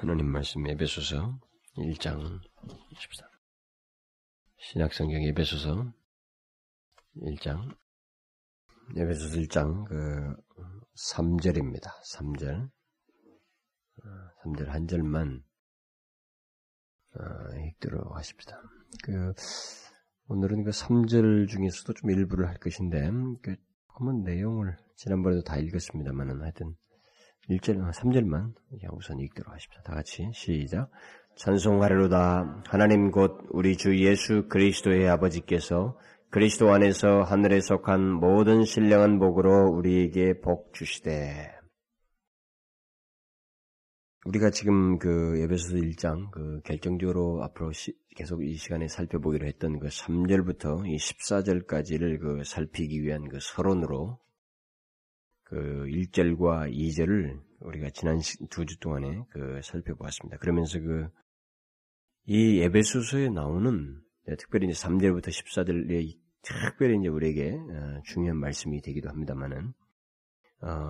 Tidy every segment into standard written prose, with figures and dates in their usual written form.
하나님 말씀 에베소서 1장 14. 신약성경 에베소서 1장. 에베소서 1장 3절입니다. 3절. 3절 한 절만 읽도록 하십시다. 오늘은 3절 중에서도 좀 일부를 할 것인데, 한번 내용을 지난번에도 다 읽었습니다만은 하여튼 1절, 3절만 우선 읽도록 하십시다. 다 같이 시작. 찬송하리로다. 하나님 곧 우리 주 예수 그리스도의 아버지께서 그리스도 안에서 하늘에 속한 모든 신령한 복으로 우리에게 복 주시되. 우리가 지금 에베소서 1장 결정적으로 앞으로 계속 이 시간에 살펴보기로 했던 3절부터 이 14절까지를 살피기 위한 서론으로 1절과 2절을 우리가 지난 2주 동안에 살펴보았습니다. 그러면서 이 에베소서에 나오는 특별히 3절부터 14절에 특별히 우리에게 중요한 말씀이 되기도 합니다만은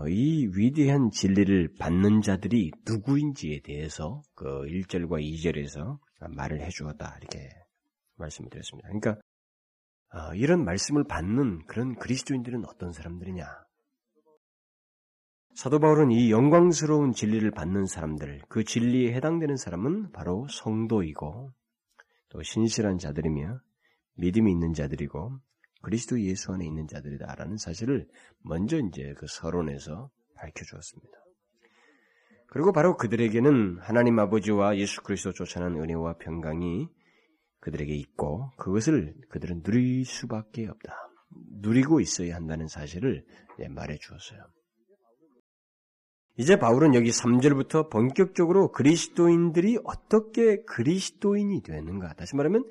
이 위대한 진리를 받는 자들이 누구인지에 대해서 1절과 2절에서 말을 해주었다 이렇게 말씀을 드렸습니다. 그러니까 이런 말씀을 받는 그런 그리스도인들은 어떤 사람들이냐? 사도 바울은 이 영광스러운 진리를 받는 사람들, 그 진리에 해당되는 사람은 바로 성도이고 또 신실한 자들이며 믿음이 있는 자들이고 그리스도 예수 안에 있는 자들이다라는 사실을 먼저 이제 서론에서 밝혀주었습니다. 그리고 바로 그들에게는 하나님 아버지와 예수 그리스도 쫓아난 은혜와 평강이 그들에게 있고 그것을 그들은 누릴 수밖에 없다. 누리고 있어야 한다는 사실을 말해 주었어요. 이제 바울은 여기 3절부터 본격적으로 그리스도인들이 어떻게 그리스도인이 되는가. 다시 말하면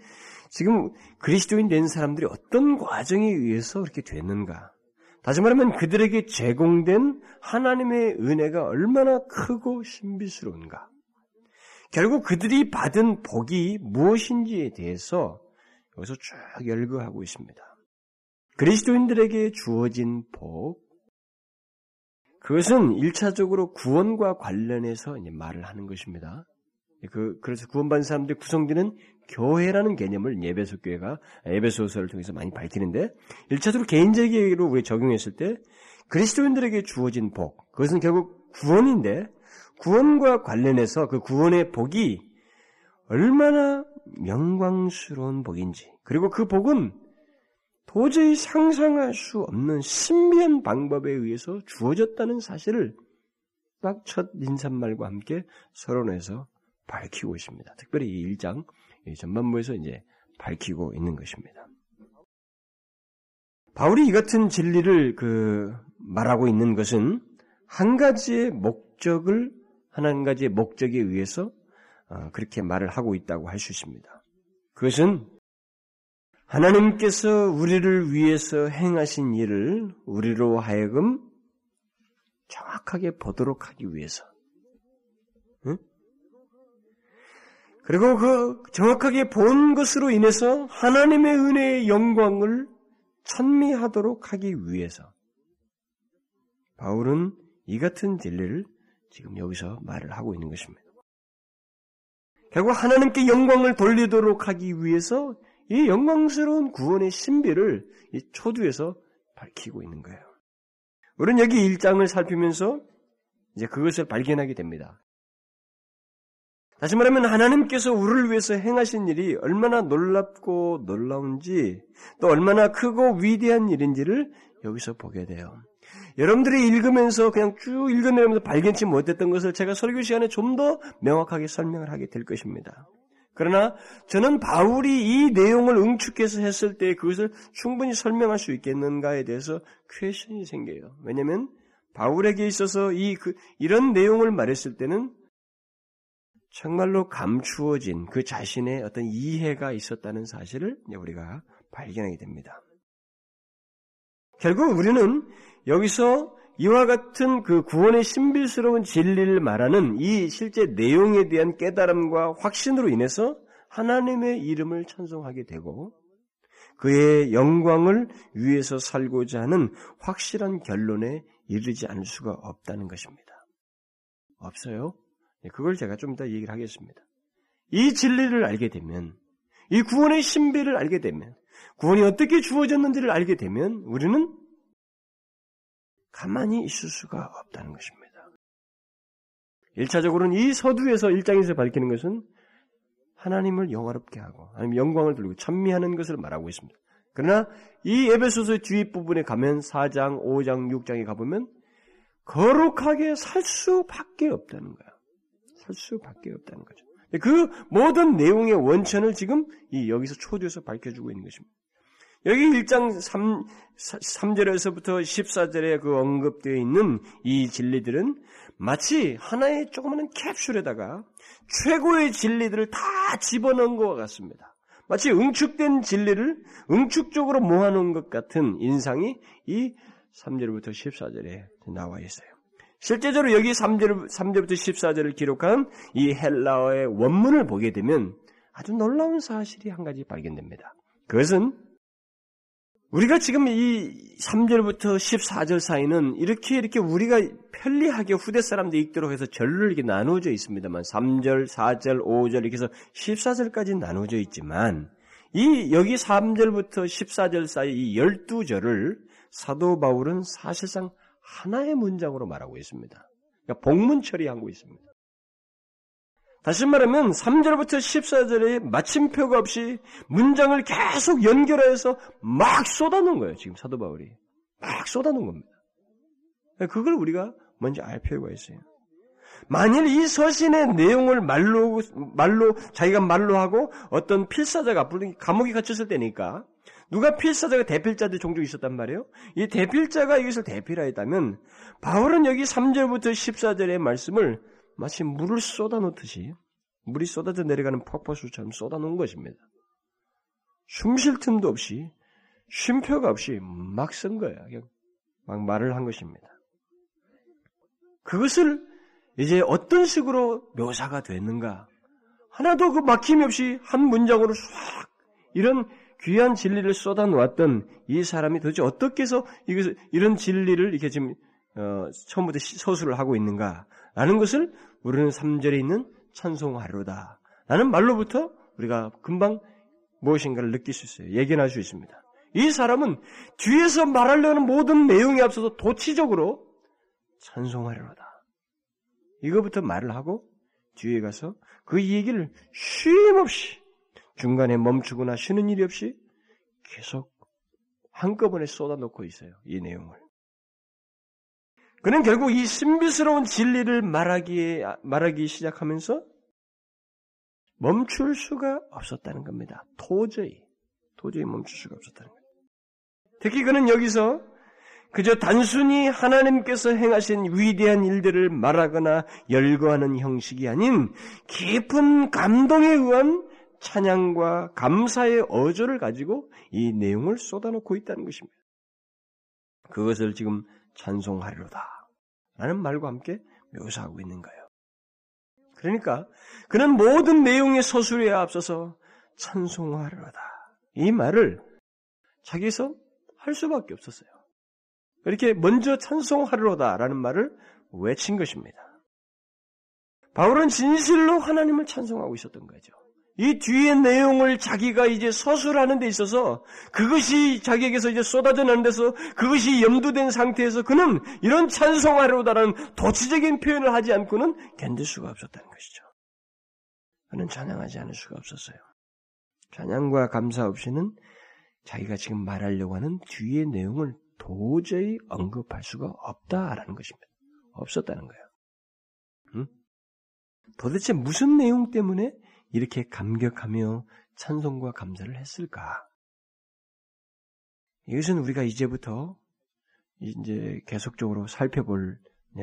지금 그리스도인 된 사람들이 어떤 과정에 의해서 그렇게 되는가. 다시 말하면 그들에게 제공된 하나님의 은혜가 얼마나 크고 신비스러운가. 결국 그들이 받은 복이 무엇인지에 대해서 여기서 쭉 열거하고 있습니다. 그리스도인들에게 주어진 복. 그것은 1차적으로 구원과 관련해서 이제 말을 하는 것입니다. 그래서 구원받은 사람들이 구성되는 교회라는 개념을 에베소 교회가 에베소서를 통해서 많이 밝히는데 1차적으로 개인적으로 우리 적용했을 때 그리스도인들에게 주어진 복, 그것은 결국 구원인데 구원과 관련해서 그 구원의 복이 얼마나 영광스러운 복인지, 그리고 그 복은 도저히 상상할 수 없는 신비한 방법에 의해서 주어졌다는 사실을 딱 첫 인사말과 함께 서론에서 밝히고 있습니다. 특별히 이 1장 전반부에서 이제 밝히고 있는 것입니다. 바울이 이 같은 진리를 말하고 있는 것은 한 가지의 목적에 의해서 그렇게 말을 하고 있다고 할 수 있습니다. 그것은 하나님께서 우리를 위해서 행하신 일을 우리로 하여금 정확하게 보도록 하기 위해서, 응? 그리고 정확하게 본 것으로 인해서 하나님의 은혜의 영광을 찬미하도록 하기 위해서 바울은 이 같은 진리를 지금 여기서 말을 하고 있는 것입니다. 결국 하나님께 영광을 돌리도록 하기 위해서 이 영광스러운 구원의 신비를 이 초두에서 밝히고 있는 거예요. 우리는 여기 1장을 살피면서 이제 그것을 발견하게 됩니다. 다시 말하면 하나님께서 우리를 위해서 행하신 일이 얼마나 놀랍고 놀라운지 또 얼마나 크고 위대한 일인지를 여기서 보게 돼요. 여러분들이 읽으면서 그냥 쭉 읽어내면서 발견치 못했던 것을 제가 설교 시간에 좀 더 명확하게 설명을 하게 될 것입니다. 그러나 저는 바울이 이 내용을 응축해서 했을 때 그것을 충분히 설명할 수 있겠는가에 대해서 퀘션이 생겨요. 왜냐하면 바울에게 있어서 이런 내용을 말했을 때는 정말로 감추어진 그 자신의 어떤 이해가 있었다는 사실을 우리가 발견하게 됩니다. 결국 우리는 여기서 이와 같은 구원의 신비스러운 진리를 말하는 이 실제 내용에 대한 깨달음과 확신으로 인해서 하나님의 이름을 찬송하게 되고 그의 영광을 위해서 살고자 하는 확실한 결론에 이르지 않을 수가 없다는 것입니다. 없어요. 그걸 제가 좀 이따 얘기를 하겠습니다. 이 진리를 알게 되면, 이 구원의 신비를 알게 되면, 구원이 어떻게 주어졌는지를 알게 되면 우리는 가만히 있을 수가 없다는 것입니다. 1차적으로는 이 서두에서 1장에서 밝히는 것은 하나님을 영화롭게 하고 아니면 영광을 돌리고 찬미하는 것을 말하고 있습니다. 그러나 이 에베소서의 뒷부분에 가면 4장, 5장, 6장에 가보면 거룩하게 살 수밖에 없다는 거야. 살 수밖에 없다는 거죠. 그 모든 내용의 원천을 지금 이 여기서 초두에서 밝혀주고 있는 것입니다. 여기 1장 3절에서부터 14절에 그 언급되어 있는 이 진리들은 마치 하나의 조그마한 캡슐에다가 최고의 진리들을 다 집어넣은 것과 같습니다. 마치 응축된 진리를 응축적으로 모아놓은 것 같은 인상이 이 3절부터 14절에 나와 있어요. 실제적으로 여기 3절부터 14절을 기록한 이 헬라어의 원문을 보게 되면 아주 놀라운 사실이 한 가지 발견됩니다. 그것은 우리가 지금 이 3절부터 14절 사이는 이렇게 우리가 편리하게 후대 사람들이 읽도록 해서 절로 이렇게 나누어져 있습니다만 3절, 4절, 5절 이렇게 해서 14절까지 나누어져 있지만 이 여기 3절부터 14절 사이 이 12절을 사도 바울은 사실상 하나의 문장으로 말하고 있습니다. 그러니까 복문 처리하고 있습니다. 다시 말하면 3절부터 14절에 마침표가 없이 문장을 계속 연결해서 막 쏟아놓은 거예요. 지금 사도 바울이. 막 쏟아놓은 겁니다. 그걸 우리가 먼저 알 필요가 있어요. 만일 이 서신의 내용을 말로 자기가 말로 하고 어떤 필사자가 물론 감옥에 갇혔을 때니까 누가 필사자가 대필자들 종종 있었단 말이에요. 이 대필자가 이것을 대필하였다면 바울은 여기 3절부터 14절의 말씀을 마치 물을 쏟아놓듯이 물이 쏟아져 내려가는 폭포수처럼 쏟아놓은 것입니다. 숨 쉴 틈도 없이 쉼표가 없이 막 쓴 거예요. 그냥 막 말을 한 것입니다. 그것을 이제 어떤 식으로 묘사가 됐는가 하나도 그 막힘이 없이 한 문장으로 싹 이런 귀한 진리를 쏟아놓았던 이 사람이 도대체 어떻게 해서 이런 진리를 이렇게 지금 처음부터 서술을 하고 있는가라는 것을 우리는 3절에 있는 찬송하리로다 라는 말로부터 우리가 금방 무엇인가를 느낄 수 있어요. 예견할 수 있습니다. 이 사람은 뒤에서 말하려는 모든 내용에 앞서서 도치적으로 찬송하리로다. 이거부터 말을 하고 뒤에 가서 그 얘기를 쉼없이 중간에 멈추거나 쉬는 일이 없이 계속 한꺼번에 쏟아놓고 있어요. 이 내용을. 그는 결국 이 신비스러운 진리를 말하기 시작하면서 멈출 수가 없었다는 겁니다. 도저히 멈출 수가 없었다는 겁니다. 특히 그는 여기서 그저 단순히 하나님께서 행하신 위대한 일들을 말하거나 열거하는 형식이 아닌 깊은 감동에 의한 찬양과 감사의 어조를 가지고 이 내용을 쏟아놓고 있다는 것입니다. 그것을 지금 찬송하리로다 라는 말과 함께 묘사하고 있는 거예요. 그러니까 그는 모든 내용의 서술에 앞서서 찬송하리로다 이 말을 자기에서 할 수밖에 없었어요. 이렇게 먼저 찬송하리로다 라는 말을 외친 것입니다. 바울은 진실로 하나님을 찬송하고 있었던 거죠. 이 뒤에 내용을 자기가 이제 서술하는 데 있어서 그것이 자기에게서 이제 쏟아져 나는 데서 그것이 염두된 상태에서 그는 이런 찬송하리로다라는 도치적인 표현을 하지 않고는 견딜 수가 없었다는 것이죠. 그는 찬양하지 않을 수가 없었어요. 찬양과 감사 없이는 자기가 지금 말하려고 하는 뒤에 내용을 도저히 언급할 수가 없다라는 것입니다. 없었다는 거예요. 응? 도대체 무슨 내용 때문에 이렇게 감격하며 찬송과 감사를 했을까? 이것은 우리가 이제부터 이제 계속적으로 살펴볼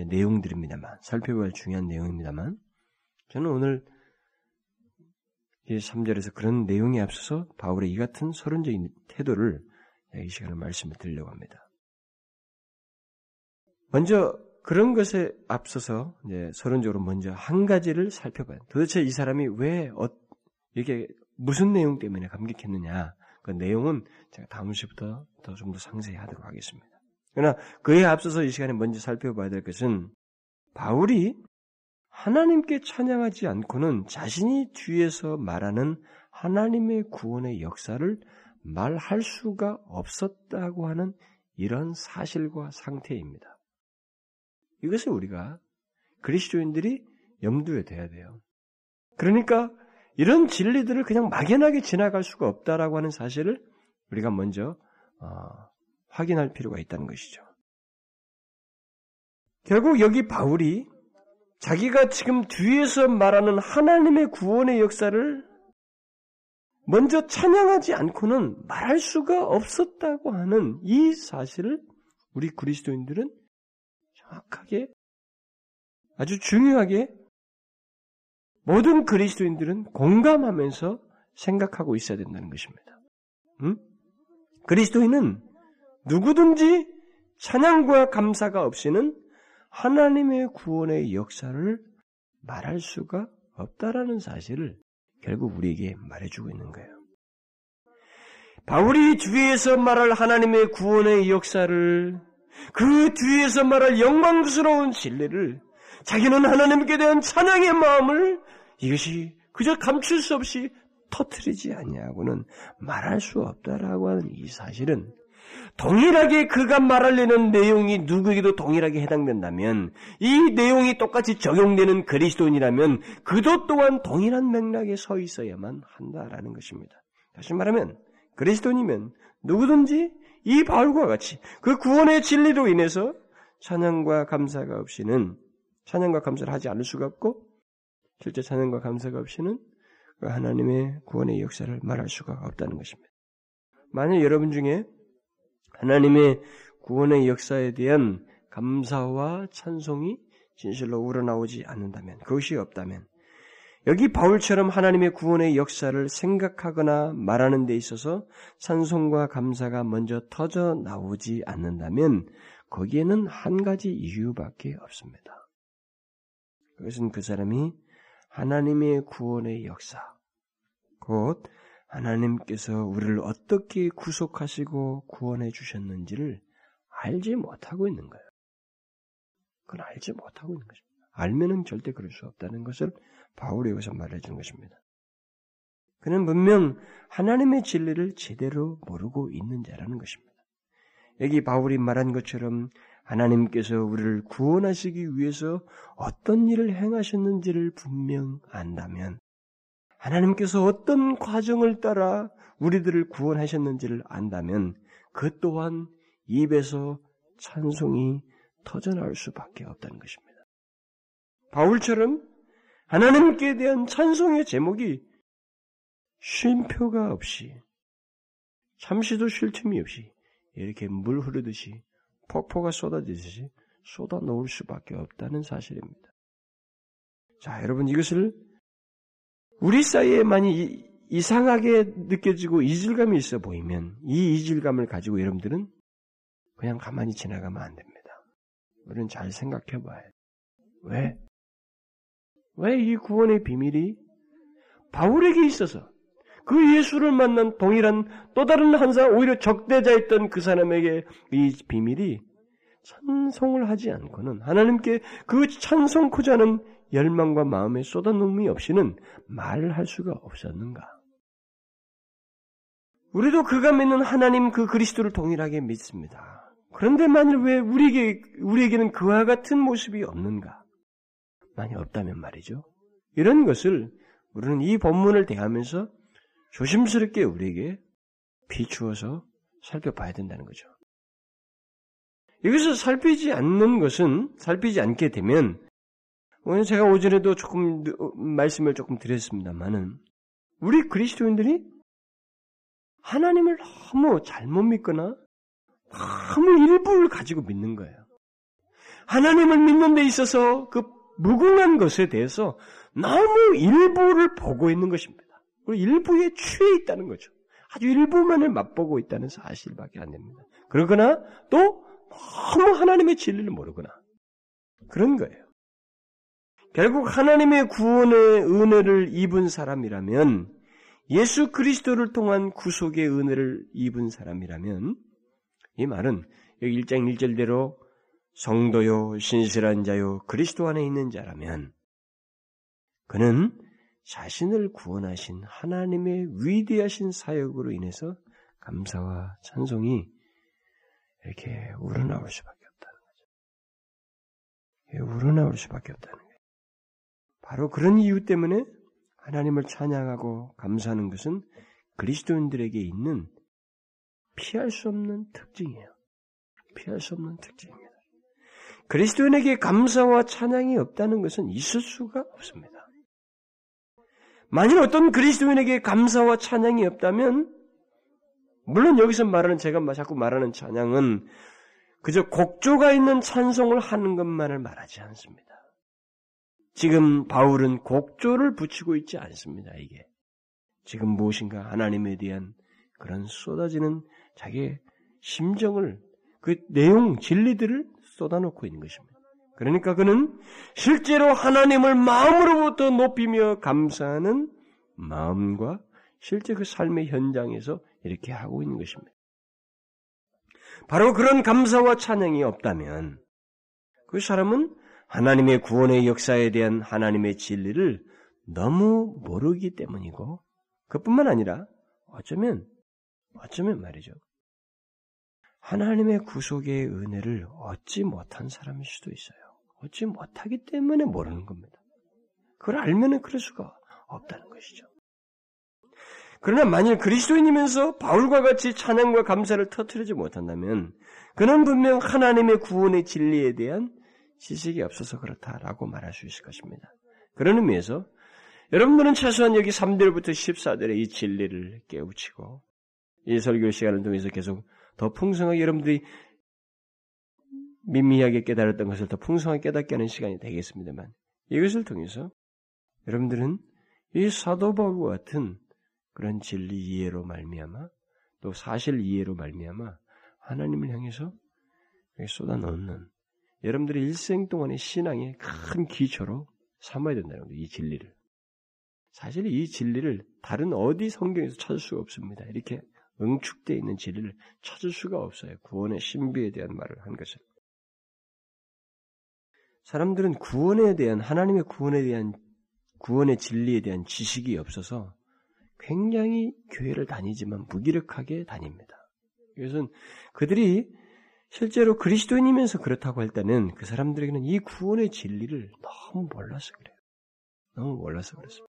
내용들입니다만, 살펴볼 중요한 내용입니다만, 저는 오늘 3절에서 그런 내용에 앞서서 바울의 이 같은 서론적인 태도를 이 시간에 말씀을 드리려고 합니다. 먼저 그런 것에 앞서서 이제 서론적으로 먼저 한 가지를 살펴봐요. 도대체 이 사람이 왜 이게 무슨 내용 때문에 감격했느냐? 그 내용은 제가 다음 시부터 더 좀 더 상세히 하도록 하겠습니다. 그러나 그에 앞서서 이 시간에 먼저 살펴봐야 될 것은 바울이 하나님께 찬양하지 않고는 자신이 뒤에서 말하는 하나님의 구원의 역사를 말할 수가 없었다고 하는 이런 사실과 상태입니다. 이것을 우리가 그리스도인들이 염두에 둬야 돼요. 그러니까 이런 진리들을 그냥 막연하게 지나갈 수가 없다라고 하는 사실을 우리가 먼저 확인할 필요가 있다는 것이죠. 결국 여기 바울이 자기가 지금 뒤에서 말하는 하나님의 구원의 역사를 먼저 찬양하지 않고는 말할 수가 없었다고 하는 이 사실을 우리 그리스도인들은 정확하게 아주 중요하게 모든 그리스도인들은 공감하면서 생각하고 있어야 된다는 것입니다. 그리스도인은 누구든지 찬양과 감사가 없이는 하나님의 구원의 역사를 말할 수가 없다라는 사실을 결국 우리에게 말해주고 있는 거예요. 바울이 뒤에서 말할 하나님의 구원의 역사를, 그 뒤에서 말할 영광스러운 진리를, 자기는 하나님께 대한 찬양의 마음을 이것이 그저 감출 수 없이 터뜨리지 아니하고는 말할 수 없다라고 하는 이 사실은 동일하게 그가 말하려는 내용이 누구에게도 동일하게 해당된다면, 이 내용이 똑같이 적용되는 그리스도인이라면 그도 또한 동일한 맥락에 서 있어야만 한다라는 것입니다. 다시 말하면 그리스도인이면 누구든지 이 바울과 같이 그 구원의 진리로 인해서 찬양과 감사가 없이는 찬양과 감사를 하지 않을 수가 없고, 실제 찬양과 감사가 없이는 하나님의 구원의 역사를 말할 수가 없다는 것입니다. 만약 여러분 중에 하나님의 구원의 역사에 대한 감사와 찬송이 진실로 우러나오지 않는다면, 그것이 없다면, 여기 바울처럼 하나님의 구원의 역사를 생각하거나 말하는 데 있어서 찬송과 감사가 먼저 터져 나오지 않는다면 거기에는 한 가지 이유밖에 없습니다. 그것은 그 사람이 하나님의 구원의 역사, 곧 하나님께서 우리를 어떻게 구속하시고 구원해 주셨는지를 알지 못하고 있는 거예요. 그건 알지 못하고 있는 것입니다. 알면은 절대 그럴 수 없다는 것을 바울이 여기서 말해주는 것입니다. 그는 분명 하나님의 진리를 제대로 모르고 있는 자라는 것입니다. 여기 바울이 말한 것처럼 하나님께서 우리를 구원하시기 위해서 어떤 일을 행하셨는지를 분명 안다면, 하나님께서 어떤 과정을 따라 우리들을 구원하셨는지를 안다면 그 또한 입에서 찬송이 터져나올 수밖에 없다는 것입니다. 바울처럼 하나님께 대한 찬송의 제목이 쉼표가 없이, 잠시도 쉴 틈이 없이, 이렇게 물 흐르듯이, 폭포가 쏟아지듯이 쏟아 놓을 수밖에 없다는 사실입니다. 자, 여러분, 이것을 우리 사이에 많이 이상하게 느껴지고 이질감이 있어 보이면, 이 이질감을 가지고 여러분들은 그냥 가만히 지나가면 안 됩니다. 우리는 잘 생각해 봐야 돼요. 왜 이 구원의 비밀이 바울에게 있어서, 그 예수를 만난 동일한 또 다른 한 사람, 오히려 적대자였던 그 사람에게 이 비밀이 찬송을 하지 않고는, 하나님께 그 찬송코자 하는 열망과 마음의 쏟아놓음이 없이는 말을 할 수가 없었는가? 우리도 그가 믿는 하나님 그 그리스도를 동일하게 믿습니다. 그런데 만일 왜 우리에게는 그와 같은 모습이 없는가? 만일 없다면 말이죠. 이런 것을 우리는 이 본문을 대하면서 조심스럽게 우리에게 비추어서 살펴봐야 된다는 거죠. 여기서 살피지 않게 되면, 오늘 제가 오전에도 조금 말씀을 드렸습니다만은, 우리 그리스도인들이 하나님을 너무 잘못 믿거나 너무 일부를 가지고 믿는 거예요. 하나님을 믿는 데 있어서 그 무궁한 것에 대해서 너무 일부를 보고 있는 것입니다. 우리 일부에 취해 있다는 거죠. 아주 일부만을 맛보고 있다는 사실밖에 안 됩니다. 그러거나 또 너무 하나님의 진리를 모르거나 그런 거예요. 결국 하나님의 구원의 은혜를 입은 사람이라면, 예수 그리스도를 통한 구속의 은혜를 입은 사람이라면, 이 말은 여기 1장 1절대로 성도요, 신실한 자요, 그리스도 안에 있는 자라면, 그는 자신을 구원하신 하나님의 위대하신 사역으로 인해서 감사와 찬송이 이렇게 우러나올 수밖에 없다는 거죠. 우러나올 수밖에 없다는 거예요. 바로 그런 이유 때문에 하나님을 찬양하고 감사하는 것은 그리스도인들에게 있는 피할 수 없는 특징이에요. 피할 수 없는 특징입니다. 그리스도인에게 감사와 찬양이 없다는 것은 있을 수가 없습니다. 만일 어떤 그리스도인에게 감사와 찬양이 없다면, 물론 여기서 말하는, 제가 자꾸 말하는 찬양은 그저 곡조가 있는 찬송을 하는 것만을 말하지 않습니다. 지금 바울은 곡조를 붙이고 있지 않습니다. 이게 지금 무엇인가 하나님에 대한 그런 쏟아지는 자기의 심정을, 그 내용, 진리들을 쏟아놓고 있는 것입니다. 그러니까 그는 실제로 하나님을 마음으로부터 높이며 감사하는 마음과 실제 그 삶의 현장에서 이렇게 하고 있는 것입니다. 바로 그런 감사와 찬양이 없다면 그 사람은 하나님의 구원의 역사에 대한 하나님의 진리를 너무 모르기 때문이고, 그뿐만 아니라 어쩌면 말이죠, 하나님의 구속의 은혜를 얻지 못한 사람일 수도 있어요. 얻지 못하기 때문에 모르는 겁니다. 그걸 알면은 그럴 수가 없다는 것이죠. 그러나 만일 그리스도인이면서 바울과 같이 찬양과 감사를 터뜨리지 못한다면 그는 분명 하나님의 구원의 진리에 대한 지식이 없어서 그렇다라고 말할 수 있을 것입니다. 그런 의미에서 여러분들은 최소한 여기 3절부터 14절의 이 진리를 깨우치고 이 설교 시간을 통해서 계속 더 풍성하게 여러분들이 미미하게 깨달았던 것을 더 풍성하게 깨닫게 하는 시간이 되겠습니다만, 이것을 통해서 여러분들은 이 사도 바울과 같은 그런 진리 이해로 말미암아, 또 사실 이해로 말미암아 하나님을 향해서 쏟아넣는 여러분들의 일생 동안의 신앙의 큰 기초로 삼아야 된다는 거예요. 이 진리를, 사실 이 진리를 다른 어디 성경에서 찾을 수가 없습니다. 이렇게 응축되어 있는 진리를 찾을 수가 없어요. 구원의 신비에 대한 말을 한 것은, 사람들은 구원에 대한, 하나님의 구원에 대한, 구원의 진리에 대한 지식이 없어서 굉장히 교회를 다니지만 무기력하게 다닙니다. 이것은 그들이 실제로 그리스도인이면서 그렇다고 할 때는 그 사람들에게는 이 구원의 진리를 너무 몰라서 그래요. 너무 몰라서 그렇습니다.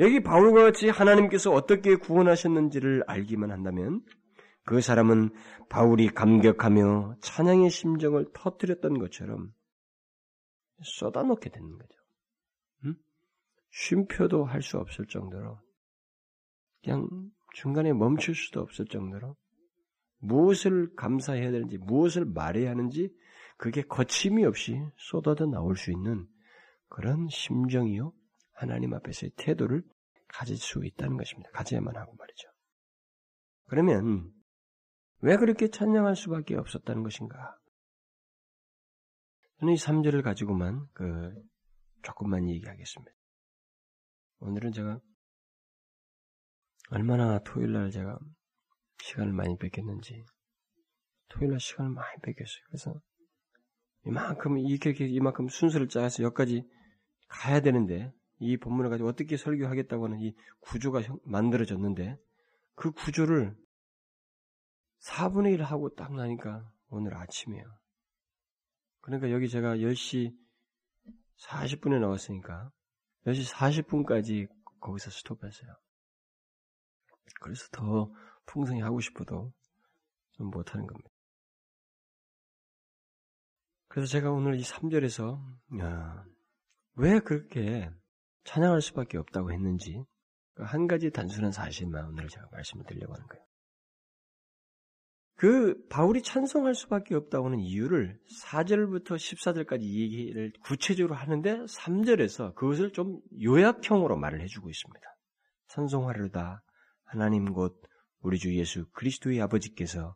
여기 바울과 같이 하나님께서 어떻게 구원하셨는지를 알기만 한다면 그 사람은 바울이 감격하며 찬양의 심정을 터뜨렸던 것처럼 쏟아놓게 되는 거죠. 응? 쉼표도 할 수 없을 정도로, 그냥 중간에 멈출 수도 없을 정도로 무엇을 감사해야 되는지, 무엇을 말해야 하는지 그게 거침이 없이 쏟아져 나올 수 있는 그런 심정이요, 하나님 앞에서의 태도를 가질 수 있다는 것입니다. 가져야만 하고 말이죠. 그러면 왜 그렇게 찬양할 수밖에 없었다는 것인가? 저는 이 3절을 가지고만 조금만 얘기하겠습니다. 오늘은 제가 얼마나 토요일날 제가 시간을 많이 뺏겼는지, 토요일날 시간을 많이 뺏겼어요. 그래서 이만큼 이만큼 순서를 짜서 여기까지 가야 되는데, 이 본문을 가지고 어떻게 설교하겠다고 하는 이 구조가 만들어졌는데 그 구조를 4분의 1 하고 딱 나니까 오늘 아침이에요. 그러니까 여기 제가 10시 40분에 나왔으니까 10시 40분까지 거기서 스톱했어요. 그래서 더 풍성히 하고 싶어도 좀 못하는 겁니다. 그래서 제가 오늘 이 3절에서 왜 그렇게 찬양할 수밖에 없다고 했는지 한 가지 단순한 사실만 오늘 제가 말씀을 드리려고 하는 거예요. 그 바울이 찬송할 수밖에 없다고 하는 이유를 4절부터 14절까지 얘기를 구체적으로 하는데 3절에서 그것을 좀 요약형으로 말을 해주고 있습니다. 찬송하려다 하나님 곧 우리 주 예수 그리스도의 아버지께서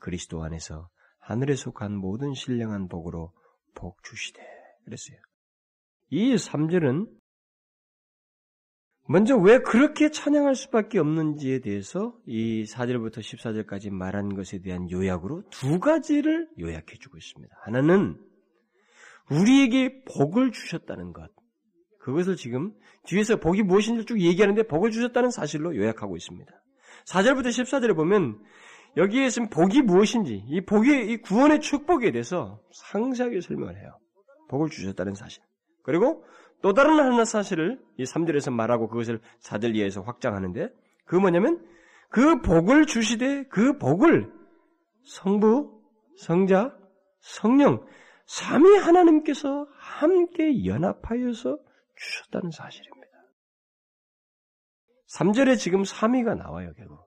그리스도 안에서 하늘에 속한 모든 신령한 복으로 복 주시되 그랬어요. 이 3절은 먼저 왜 그렇게 찬양할 수밖에 없는지에 대해서 이 4절부터 14절까지 말한 것에 대한 요약으로 두 가지를 요약해주고 있습니다. 하나는 우리에게 복을 주셨다는 것, 그것을 지금 뒤에서 복이 무엇인지 쭉 얘기하는데 복을 주셨다는 사실로 요약하고 있습니다. 4절부터 14절에 보면 여기에 지금 복이 무엇인지, 이 복의, 이 구원의 축복에 대해서 상세하게 설명을 해요. 복을 주셨다는 사실. 그리고 또 다른 하나 사실을 이 3절에서 말하고 그것을 4절 이하에서 확장하는데 그 뭐냐면 그 복을 주시되 그 복을 성부, 성자, 성령, 삼위 하나님께서 함께 연합하여서 주셨다는 사실입니다. 3절에 지금 삼위가 나와요, 결국.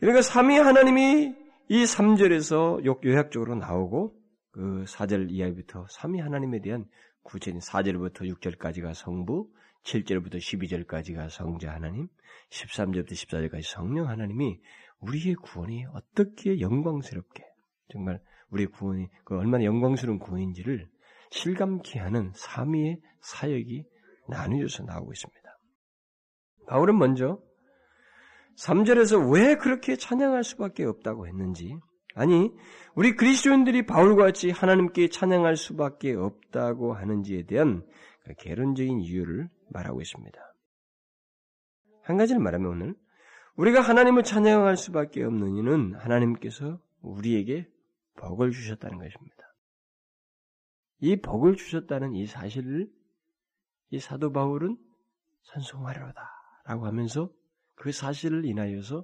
그러니까 삼위 하나님이 이 3절에서 요약적으로 나오고 그 4절 이하부터 삼위 하나님에 대한 구체적인 4절부터 6절까지가 성부, 7절부터 12절까지가 성자 하나님, 13절부터 14절까지 성령 하나님이 우리의 구원이 어떻게 영광스럽게, 정말 우리의 구원이 그 얼마나 영광스러운 구원인지를 실감케 하는 삼위의 사역이 나누어져서 나오고 있습니다. 바울은 먼저 3절에서 왜 그렇게 찬양할 수밖에 없다고 했는지, 아니 우리 그리스도인들이 바울과 같이 하나님께 찬양할 수밖에 없다고 하는지에 대한 개론적인 이유를 말하고 있습니다. 한 가지를 말하면 오늘 우리가 하나님을 찬양할 수밖에 없는 이유는 하나님께서 우리에게 복을 주셨다는 것입니다. 이 복을 주셨다는 이 사실을 이 사도 바울은 찬송하리로다 라고 하면서 그 사실을 인하여서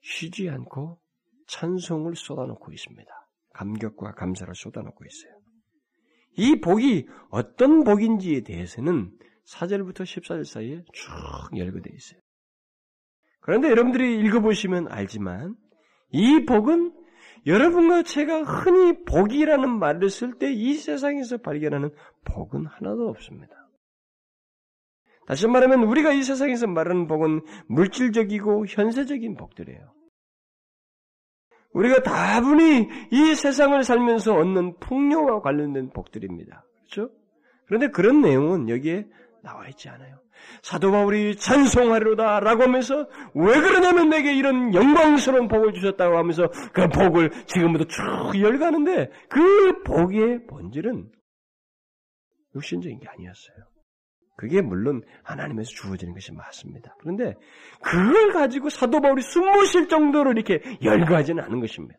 쉬지 않고 찬송을 쏟아놓고 있습니다. 감격과 감사를 쏟아놓고 있어요. 이 복이 어떤 복인지에 대해서는 4절부터 14절 사이에 쭉 열거되어 있어요. 그런데 여러분들이 읽어보시면 알지만 이 복은 여러분과 제가 흔히 복이라는 말을 쓸 때 이 세상에서 발견하는 복은 하나도 없습니다. 다시 말하면 우리가 이 세상에서 말하는 복은 물질적이고 현세적인 복들이에요. 우리가 다분히 이 세상을 살면서 얻는 풍요와 관련된 복들입니다. 그렇죠? 그런데 그런 내용은 여기에 나와 있지 않아요. 사도 바울이 찬송하리로다 라고 하면서 왜 그러냐면 내게 이런 영광스러운 복을 주셨다고 하면서 그 복을 지금부터 쭉 열가는데 그 복의 본질은 육신적인 게 아니었어요. 그게 물론 하나님에서 주어지는 것이 맞습니다. 그런데 그걸 가지고 사도 바울이 숨 못 쉴 정도로 이렇게 열거하지는 않은 것입니다.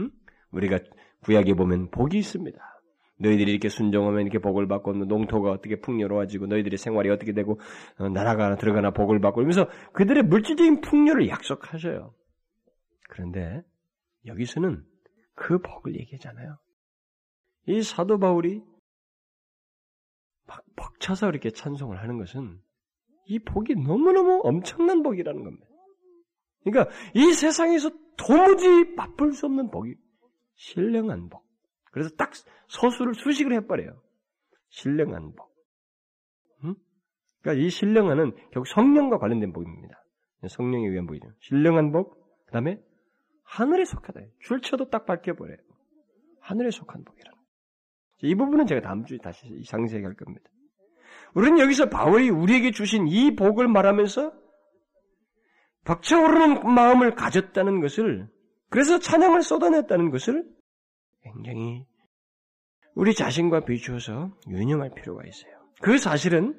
응? 우리가 구약에 보면 복이 있습니다. 너희들이 이렇게 순종하면 이렇게 복을 받고 농토가 어떻게 풍요로워지고 너희들의 생활이 어떻게 되고 나라가 들어가나 복을 받고 이러면서 그들의 물질적인 풍요를 약속하셔요. 그런데 여기서는 그 복을 얘기하잖아요. 이 사도 바울이 막 벅차서 이렇게 찬송을 하는 것은 이 복이 너무너무 엄청난 복이라는 겁니다. 그러니까 이 세상에서 도무지 맛볼 수 없는 복이 신령한 복. 그래서 딱 서술을 수식을 해버려요. 신령한 복. 응? 그러니까 이 신령한은 결국 성령과 관련된 복입니다. 성령에 의한 복이죠. 신령한 복, 그 다음에 하늘에 속하다. 출처도 딱 밝혀버려요. 하늘에 속한 복이라는. 이 부분은 제가 다음 주에 다시 상세하게 할 겁니다. 우리는 여기서 바울이 우리에게 주신 이 복을 말하면서 벅차오르는 마음을 가졌다는 것을, 그래서 찬양을 쏟아냈다는 것을 굉장히 우리 자신과 비추어서 유념할 필요가 있어요. 그 사실은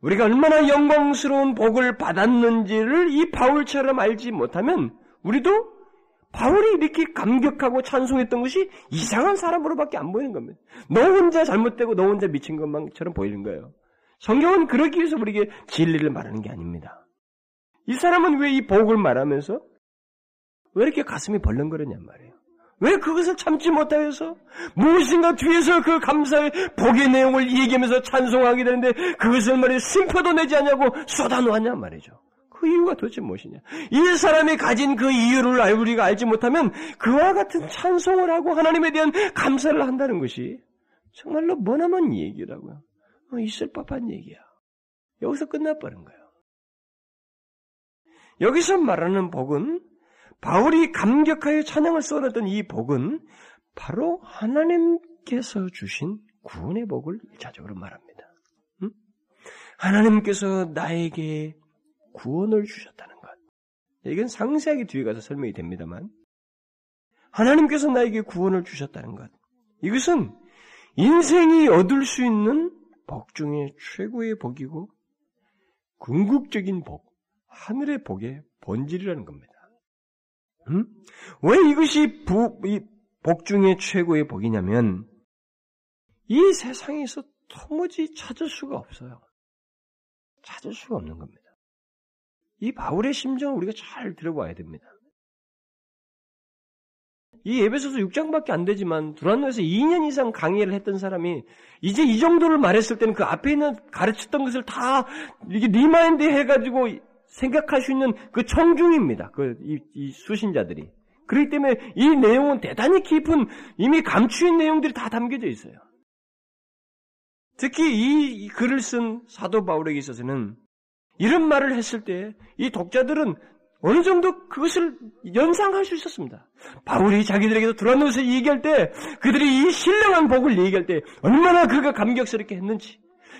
우리가 얼마나 영광스러운 복을 받았는지를 이 바울처럼 알지 못하면 우리도 바울이 이렇게 감격하고 찬송했던 것이 이상한 사람으로밖에 안 보이는 겁니다. 너 혼자 잘못되고 너 혼자 미친 것만처럼 보이는 거예요. 성경은 그러기 위해서 우리에게 진리를 말하는 게 아닙니다. 이 사람은 왜 이 복을 말하면서 왜 이렇게 가슴이 벌렁거렸냔 말이에요. 왜 그것을 참지 못하여서 무엇인가 뒤에서 그 감사의 복의 내용을 얘기하면서 찬송하게 되는데 그것을 말이에요. 심표도 내지 않냐고 쏟아놓았냔 말이죠. 그 이유가 도대체 무엇이냐? 이 사람이 가진 그 이유를 우리가 알지 못하면 그와 같은 찬송을 하고 하나님에 대한 감사를 한다는 것이 정말로 머나먼 얘기라고요. 있을 법한 얘기야. 여기서 끝나버린 거예요. 여기서 말하는 복은 바울이 감격하여 찬양을 쏟았던 이 복은 바로 하나님께서 주신 구원의 복을 일차적으로 말합니다. 응? 하나님께서 나에게 구원을 주셨다는 것. 이건 상세하게 뒤에 가서 설명이 됩니다만 하나님께서 나에게 구원을 주셨다는 것. 이것은 인생이 얻을 수 있는 복 중에 최고의 복이고 궁극적인 복, 하늘의 복의 본질이라는 겁니다. 왜 이것이 복 중에 최고의 복이냐면 이 세상에서 도무지 찾을 수가 없어요. 찾을 수가 없는 겁니다. 이 바울의 심정을 우리가 잘 들어봐야 됩니다. 이 에베소서 6장밖에 안 되지만 두란노에서 2년 이상 강의를 했던 사람이 이제 이 정도를 말했을 때는 그 앞에 있는 가르쳤던 것을 다 이게 리마인드 해가지고 생각할 수 있는 그 청중입니다. 이 수신자들이. 그렇기 때문에 이 내용은 대단히 깊은 이미 감추인 내용들이 다 담겨져 있어요. 특히 이 글을 쓴 사도 바울에게 있어서는 이런 말을 했을 때 이 독자들은 어느 정도 그것을 연상할 수 있었습니다. 바울이 자기들에게도 두란노에서 얘기할 때 그들이 이 신령한 복을 얘기할 때 얼마나 그가 감격스럽게 했는지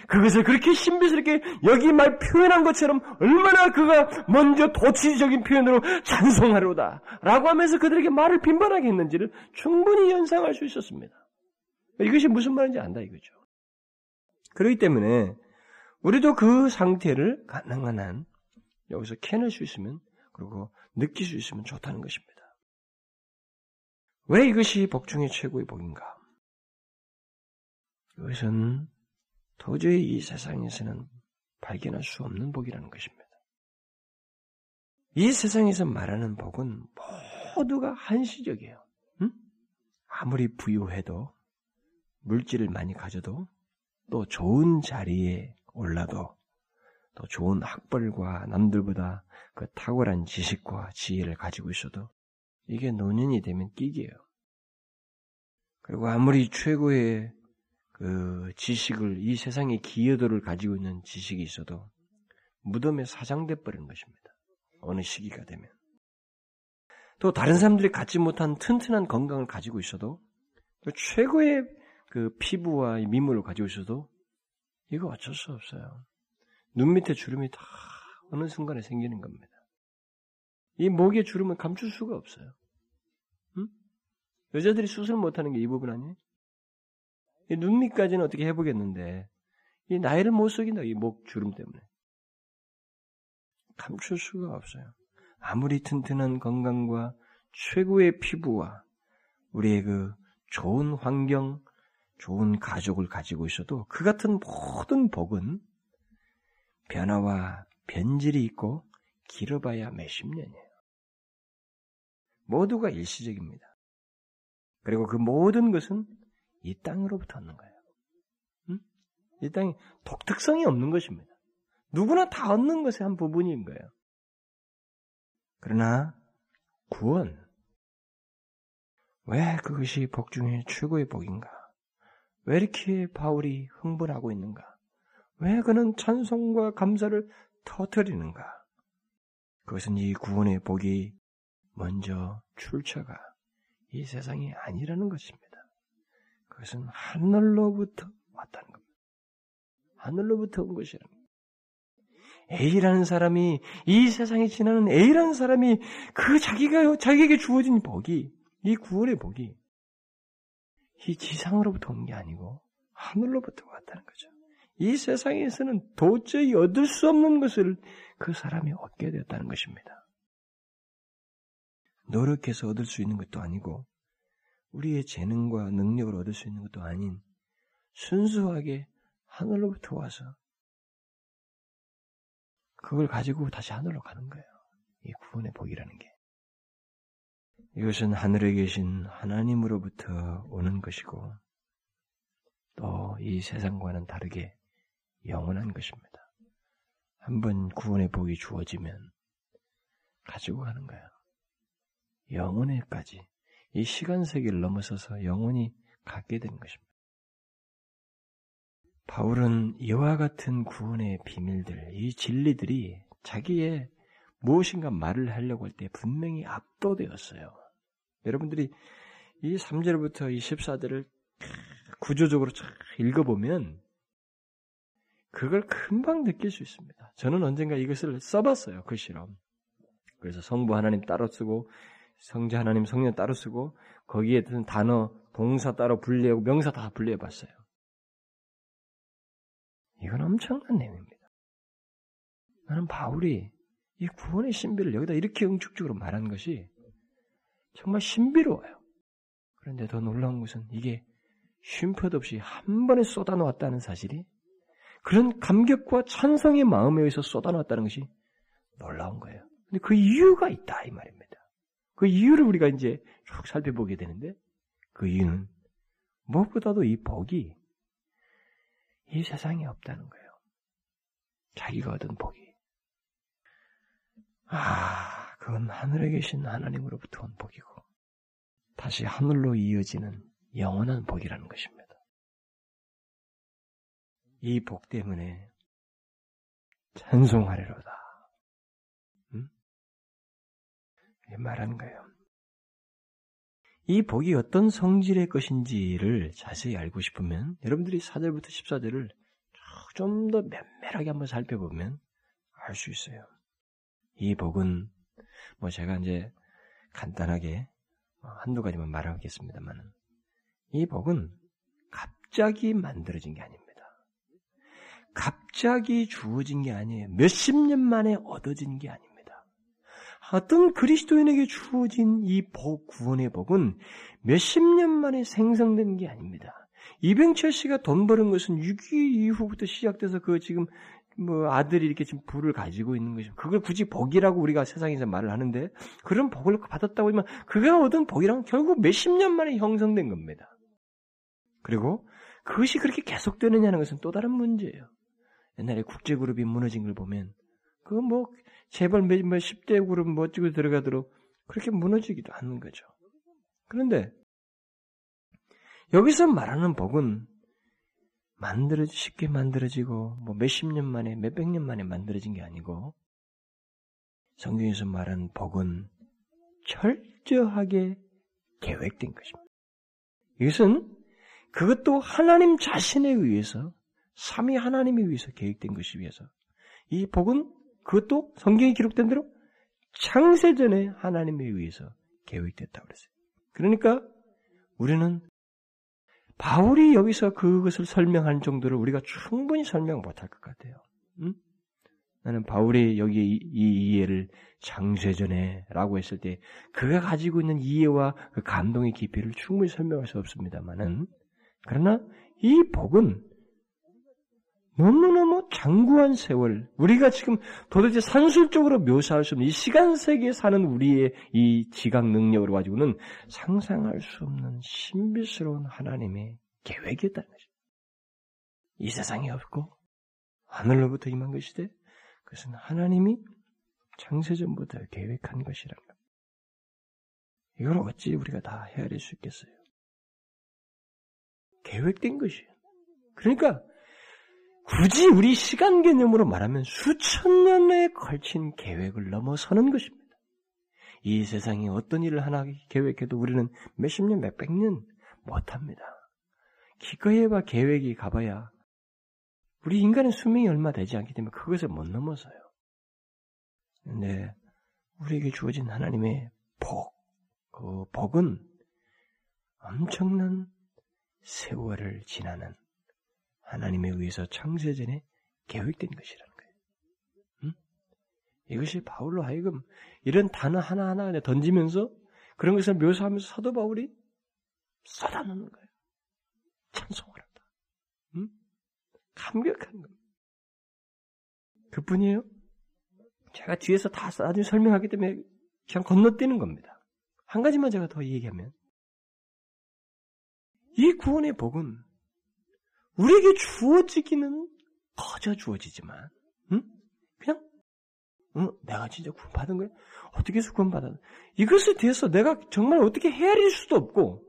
그것을 그렇게 신비스럽게 여기 말 표현한 것처럼 얼마나 그가 먼저 도치적인 표현으로 찬송하로다 라고 하면서 그들에게 말을 빈번하게 했는지를 충분히 연상할 수 있었습니다. 이것이 무슨 말인지 안다 이거죠. 그렇기 때문에 우리도 그 상태를 가능한 한 여기서 캐낼 수 있으면 그리고 느낄 수 있으면 좋다는 것입니다. 왜 이것이 복 중에 최고의 복인가? 이것은 도저히 이 세상에서는 발견할 수 없는 복이라는 것입니다. 이 세상에서 말하는 복은 모두가 한시적이에요. 아무리 부유해도 물질을 많이 가져도 또 좋은 자리에 올라도 또 좋은 학벌과 남들보다 그 탁월한 지식과 지혜를 가지고 있어도 이게 노년이 되면 끼기예요. 그리고 아무리 최고의 그 지식을 이 세상의 기여도를 가지고 있는 지식이 있어도 무덤에 사장돼 버리는 것입니다. 어느 시기가 되면 또 다른 사람들이 갖지 못한 튼튼한 건강을 가지고 있어도 또 최고의 그 피부와 미모를 가지고 있어도 이거 어쩔 수 없어요. 눈 밑에 주름이 다 어느 순간에 생기는 겁니다. 이 목의 주름은 감출 수가 없어요. 응? 여자들이 수술 못하는 게 이 부분 아니에요? 이 눈 밑까지는 어떻게 해보겠는데 이 나이를 못 속인다. 이 목 주름 때문에. 감출 수가 없어요. 아무리 튼튼한 건강과 최고의 피부와 우리의 그 좋은 환경, 좋은 가족을 가지고 있어도 그 같은 모든 복은 변화와 변질이 있고 길어봐야 몇십 년이에요. 모두가 일시적입니다. 그리고 그 모든 것은 이 땅으로부터 얻는 거예요. 응? 이 땅이 독특성이 없는 것입니다. 누구나 다 얻는 것의 한 부분인 거예요. 그러나 구원, 왜 그것이 복 중에 최고의 복인가? 왜 이렇게 바울이 흥분하고 있는가? 왜 그는 찬송과 감사를 터뜨리는가? 그것은 이 구원의 복이 먼저 출처가 이 세상이 아니라는 것입니다. 그것은 하늘로부터 왔다는 겁니다. 하늘로부터 온 것이라는 겁니다. A라는 사람이 이 세상에 지나는 A라는 사람이 그 자기에게 주어진 복이 이 구원의 복이 이 지상으로부터 온 게 아니고 하늘로부터 왔다는 거죠. 이 세상에서는 도저히 얻을 수 없는 것을 그 사람이 얻게 되었다는 것입니다. 노력해서 얻을 수 있는 것도 아니고 우리의 재능과 능력을 얻을 수 있는 것도 아닌 순수하게 하늘로부터 와서 그걸 가지고 다시 하늘로 가는 거예요. 이 구원의 복이라는 게. 이것은 하늘에 계신 하나님으로부터 오는 것이고 또 이 세상과는 다르게 영원한 것입니다. 한번 구원의 복이 주어지면 가지고 가는 거야. 영원에까지 이 시간세계를 넘어서서 영원히 갖게 되는 것입니다. 바울은 이와 같은 구원의 비밀들, 이 진리들이 자기의 무엇인가 말을 하려고 할 때 분명히 압도되었어요. 여러분들이 이 3절부터 이 14절을 구조적으로 쫙 읽어보면 그걸 금방 느낄 수 있습니다. 저는 언젠가 이것을 써봤어요. 글씨로. 그래서 성부 하나님 따로 쓰고 성자 하나님 성령 따로 쓰고 거기에 든 단어, 동사 따로 분리하고 명사 다 분리해봤어요. 이건 엄청난 내용입니다. 나는 바울이 이 구원의 신비를 여기다 이렇게 응축적으로 말한 것이 정말 신비로워요. 그런데 더 놀라운 것은 이게 쉼표 없이 한 번에 쏟아놓았다는 사실이, 그런 감격과 찬성의 마음에 의해서 쏟아놓았다는 것이 놀라운 거예요. 근데 그 이유가 있다 이 말입니다. 그 이유를 우리가 이제 쭉 살펴보게 되는데, 그 이유는 무엇보다도 이 복이 이 세상에 없다는 거예요. 자기가 얻은 복이. 그건 하늘에 계신 하나님으로부터 온 복이고 다시 하늘로 이어지는 영원한 복이라는 것입니다. 이 복 때문에 찬송하리로다. 말하는 거예요. 이 복이 어떤 성질의 것인지를 자세히 알고 싶으면 여러분들이 4절부터 14절을 좀 더 면밀하게 한번 살펴보면 알 수 있어요. 이 복은 제가 이제 간단하게 한두 가지만 말하겠습니다만, 이 복은 갑자기 만들어진 게 아닙니다. 갑자기 주어진 게 아니에요. 몇십 년 만에 얻어진 게 아닙니다. 어떤 그리스도인에게 주어진 이 복, 구원의 복은 몇십 년 만에 생성된 게 아닙니다. 이병철 씨가 돈 버는 것은 6.25 이후부터 시작돼서 그 지금 아들이 이렇게 지금 부를 가지고 있는 것이, 그걸 굳이 복이라고 우리가 세상에서 말을 하는데, 그런 복을 받았다고 하지만 그가 얻은 복이란 결국 몇십 년 만에 형성된 겁니다. 그리고 그것이 그렇게 계속되느냐는 것은 또 다른 문제예요. 옛날에 국제그룹이 무너진 걸 보면 그 제발 몇 10대 그룹 멋지고 들어가도록 그렇게 무너지기도 하는 거죠. 그런데 여기서 말하는 복은 쉽게 만들어지고 몇십 년 만에 몇백 년 만에 만들어진 게 아니고, 성경에서 말하는 복은 철저하게 계획된 것입니다. 이것은 그것도 하나님 자신에 의해서, 삼위 하나님에 의해서 계획된 것에 의해서, 이 복은 그것도 성경에 기록된 대로 창세전에 하나님에 의해서 계획됐다고 그랬어요. 그러니까 우리는 바울이 여기서 그것을 설명하는 정도를 우리가 충분히 설명 못할 것 같아요. 나는 바울이 여기 이 이해를 창세전에 라고 했을 때 그가 가지고 있는 이해와 그 감동의 깊이를 충분히 설명할 수 없습니다만은, 그러나 이 복은 너무너무 장구한 세월, 우리가 지금 도대체 산술적으로 묘사할 수 없는 이 시간 세계에 사는 우리의 이 지각 능력으로 가지고는 상상할 수 없는 신비스러운 하나님의 계획이었다는 것입니다. 이 세상에 없고 하늘로부터 임한 것이되, 그것은 하나님이 창세전부터 계획한 것이라는 겁니다. 이걸 어찌 우리가 다 헤아릴 수 있겠어요? 계획된 것이에요. 그러니까 굳이 우리 시간 개념으로 말하면 수천 년에 걸친 계획을 넘어서는 것입니다. 이 세상에 어떤 일을 하나 계획해도 우리는 몇십 년, 몇백 년 못합니다. 기껏해봐 계획이 가봐야 우리 인간의 수명이 얼마 되지 않기 때문에 그것을 못 넘어서요. 그런데 우리에게 주어진 하나님의 복, 그 복은 엄청난 세월을 지나는 하나님에 의해서 창세전에 계획된 것이라는 거예요. 이것이 바울로 하여금 이런 단어 하나하나 그냥 던지면서 그런 것을 묘사하면서 사도 바울이 쏟아놓는 거예요. 찬송을 한다. 감격한 겁니다. 그뿐이에요. 제가 뒤에서 다 나중에 설명하기 때문에 그냥 건너뛰는 겁니다. 한 가지만 제가 더 얘기하면, 이 구원의 복은 우리에게 주어지기는 거저 주어지지만, 그냥, 내가 진짜 구원받은 거야? 어떻게 해서 구원받았나? 이것에 대해서 내가 정말 어떻게 헤아릴 수도 없고,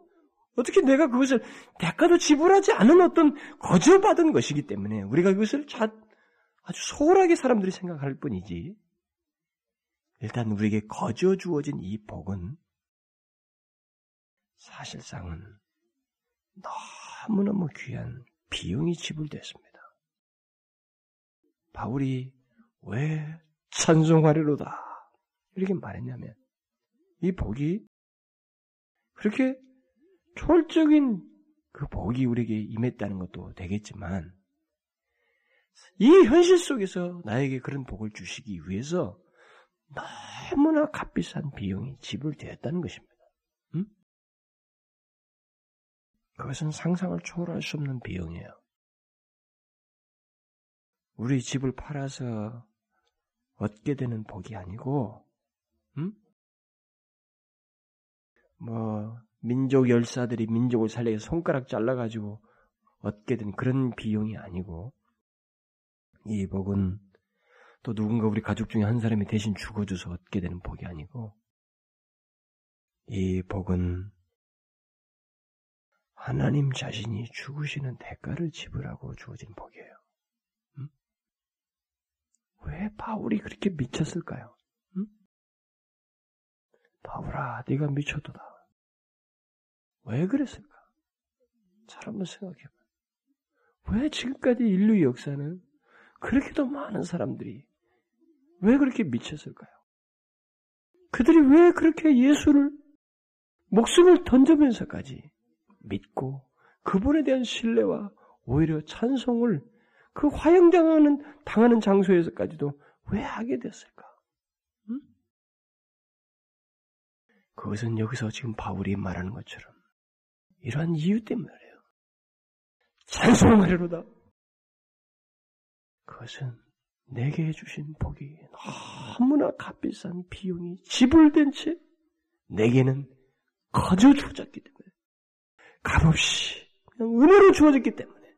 어떻게 내가 그것을 대가도 지불하지 않은 어떤 거저 받은 것이기 때문에, 우리가 그것을 아주 소홀하게 사람들이 생각할 뿐이지, 일단 우리에게 거저 주어진 이 복은 사실상은 너무너무 귀한 비용이 지불됐습니다. 바울이 왜 찬송하리로다 이렇게 말했냐면, 이 복이 그렇게 초월적인 그 복이 우리에게 임했다는 것도 되겠지만 이 현실 속에서 나에게 그런 복을 주시기 위해서 너무나 값비싼 비용이 지불되었다는 것입니다. 응? 그것은 상상을 초월할 수 없는 비용이에요. 우리 집을 팔아서 얻게 되는 복이 아니고, 응? 민족 열사들이 민족을 살리기 손가락 잘라가지고 얻게 된 그런 비용이 아니고, 이 복은 또 누군가 우리 가족 중에 한 사람이 대신 죽어줘서 얻게 되는 복이 아니고, 이 복은 하나님 자신이 죽으시는 대가를 지불하고 주어진 복이에요. 응? 왜 바울이 그렇게 미쳤을까요? 응? 바울아, 네가 미쳤도다. 왜 그랬을까? 잘 한번 생각해봐. 왜 지금까지 인류 역사는 그렇게도 많은 사람들이 왜 그렇게 미쳤을까요? 그들이 왜 그렇게 예수를 목숨을 던지면서까지 믿고 그분에 대한 신뢰와 오히려 찬송을 그 화형당하는 장소에서까지도 왜 하게 됐을까? 응? 그것은 여기서 지금 바울이 말하는 것처럼 이러한 이유 때문이에요. 찬송하리로다. 그것은 내게 해주신 복이 너무나 값비싼 비용이 지불된 채 내게는 거저 주어졌기 때문에, 값없이 그냥 은혜로 주어졌기 때문에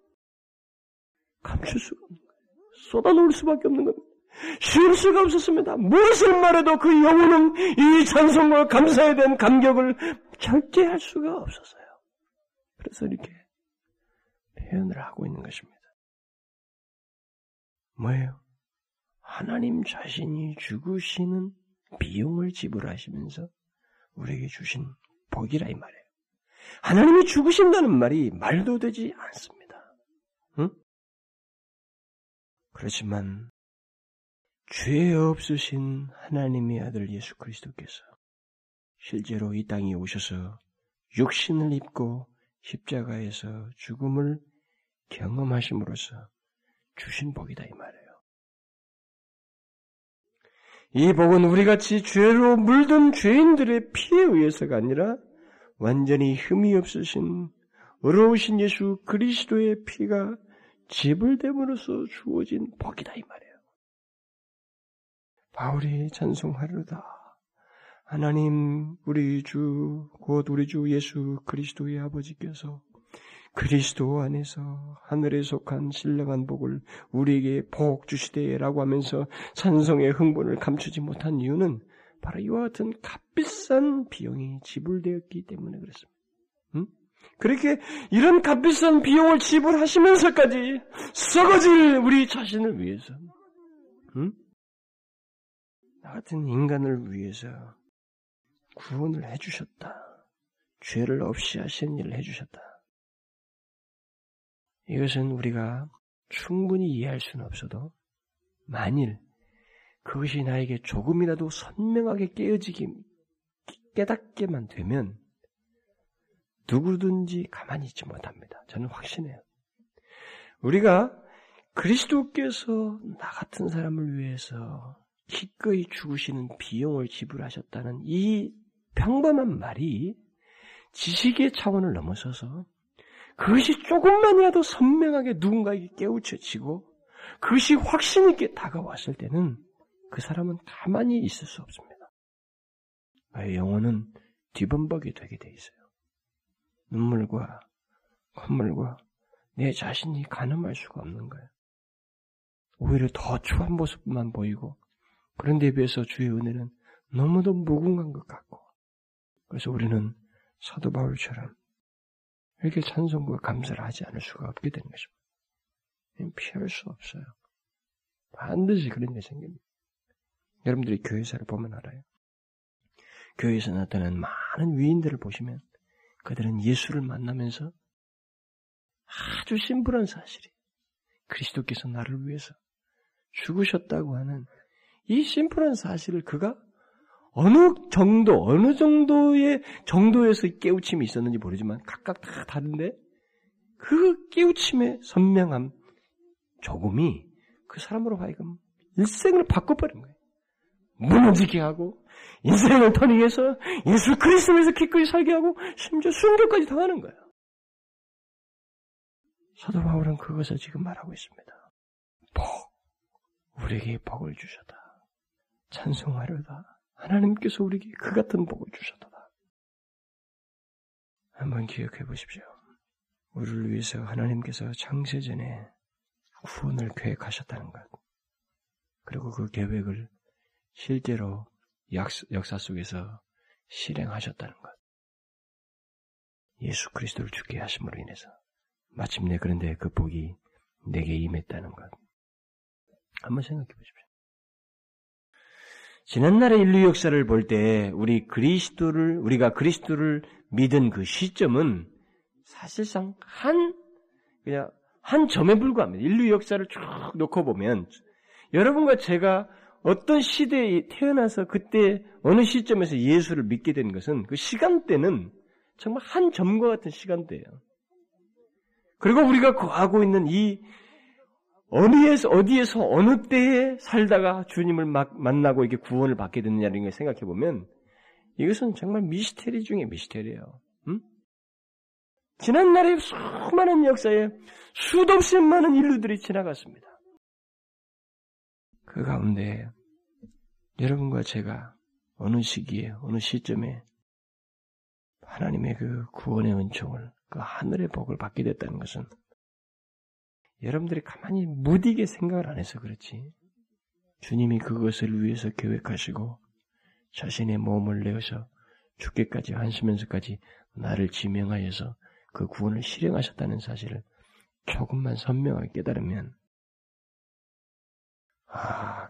감출 수가 없는 거예요. 쏟아놓을 수밖에 없는 겁니다. 쉴 수가 없었습니다. 무엇을 말해도 그 영혼은 이 찬송과 감사에 대한 감격을 절제할 수가 없었어요. 그래서 이렇게 표현을 하고 있는 것입니다. 뭐예요? 하나님 자신이 죽으시는 비용을 지불하시면서 우리에게 주신 복이라 이 말이에요. 하나님이 죽으신다는 말이 말도 되지 않습니다. 응? 그렇지만 죄 없으신 하나님의 아들 예수 그리스도께서 실제로 이 땅에 오셔서 육신을 입고 십자가에서 죽음을 경험하심으로써 주신 복이다 이 말이에요. 이 복은 우리같이 죄로 물든 죄인들의 피에 의해서가 아니라 완전히 흠이 없으신 의로우신 예수 그리스도의 피가 지불됨으로써 주어진 복이다 이 말이에요. 바울이 찬송하리로다. 하나님 우리 주 곧 우리 주 예수 그리스도의 아버지께서 그리스도 안에서 하늘에 속한 신령한 복을 우리에게 복 주시되라고 하면서 찬송의 흥분을 감추지 못한 이유는 바로 이와 같은 값비싼 비용이 지불되었기 때문에 그렇습니다. 응? 그렇게 이런 값비싼 비용을 지불하시면서까지 썩어질 우리 자신을 위해서, 응? 나 같은 인간을 위해서 구원을 해주셨다. 죄를 없이 하시는 일을 해주셨다. 이것은 우리가 충분히 이해할 수는 없어도 만일 그것이 나에게 조금이라도 선명하게 깨닫게만 되면 누구든지 가만히 있지 못합니다. 저는 확신해요. 우리가 그리스도께서 나 같은 사람을 위해서 기꺼이 죽으시는 비용을 지불하셨다는 이 평범한 말이 지식의 차원을 넘어서서 그것이 조금만이라도 선명하게 누군가에게 깨우쳐지고 그것이 확신 있게 다가왔을 때는 그 사람은 가만히 있을 수 없습니다. 나의 영혼은 뒤범벅이 되게 돼 있어요. 눈물과 콧물과 내 자신이 가늠할 수가 없는 거예요. 오히려 더 추한 모습만 보이고 그런 데 비해서 주의 은혜는 너무도 무궁한 것 같고, 그래서 우리는 사도 바울처럼 이렇게 찬송과 감사를 하지 않을 수가 없게 되는 것입니다. 피할 수 없어요. 반드시 그런 일이 생깁니다. 여러분들이 교회사를 보면 알아요. 교회에서 나타나는 많은 위인들을 보시면 그들은 예수를 만나면서 아주 심플한 사실이 그리스도께서 나를 위해서 죽으셨다고 하는 이 심플한 사실을 그가 어느 정도의 정도에서 깨우침이 있었는지 모르지만 각각 다 다른데 그 깨우침의 선명함 조금이 그 사람으로 하여금 일생을 바꿔버린 거예요. 무너지게 하고 인생을 터닝해서 예수 그리스도에서 기꺼이 살게 하고 심지어 순교까지 당하는 거예요. 사도 바울은 그것을 지금 말하고 있습니다. 복! 우리에게 복을 주셨다. 찬송하려다. 하나님께서 우리에게 그 같은 복을 주셨다. 한번 기억해 보십시오. 우리를 위해서 하나님께서 창세전에 구원을 계획하셨다는 것. 그리고 그 계획을 실제로 역사 속에서 실행하셨다는 것. 예수 그리스도를 죽게 하심으로 인해서 마침내 그런데 그 복이 내게 임했다는 것. 한번 생각해 보십시오. 지난날의 인류 역사를 볼 때 우리가 그리스도를 믿은 그 시점은 사실상 그냥 한 점에 불과합니다. 인류 역사를 쭉 놓고 보면 여러분과 제가 어떤 시대에 태어나서 그때 어느 시점에서 예수를 믿게 된 것은 그 시간대는 정말 한 점과 같은 시간대예요. 그리고 우리가 거하고 있는 이 어디에서 어느 때에 살다가 주님을 만나고 이게 구원을 받게 됐느냐는 걸 생각해 보면 이것은 정말 미스테리 중에 미스테리예요. 응? 지난 날의 수많은 역사에 수도 없이 많은 인류들이 지나갔습니다. 그 가운데 여러분과 제가 어느 시기에 어느 시점에 하나님의 그 구원의 은총을 그 하늘의 복을 받게 됐다는 것은 여러분들이 가만히 무디게 생각을 안 해서 그렇지 주님이 그것을 위해서 계획하시고 자신의 몸을 내어서 죽기까지 한심면서까지 나를 지명하여서 그 구원을 실행하셨다는 사실을 조금만 선명하게 깨달으면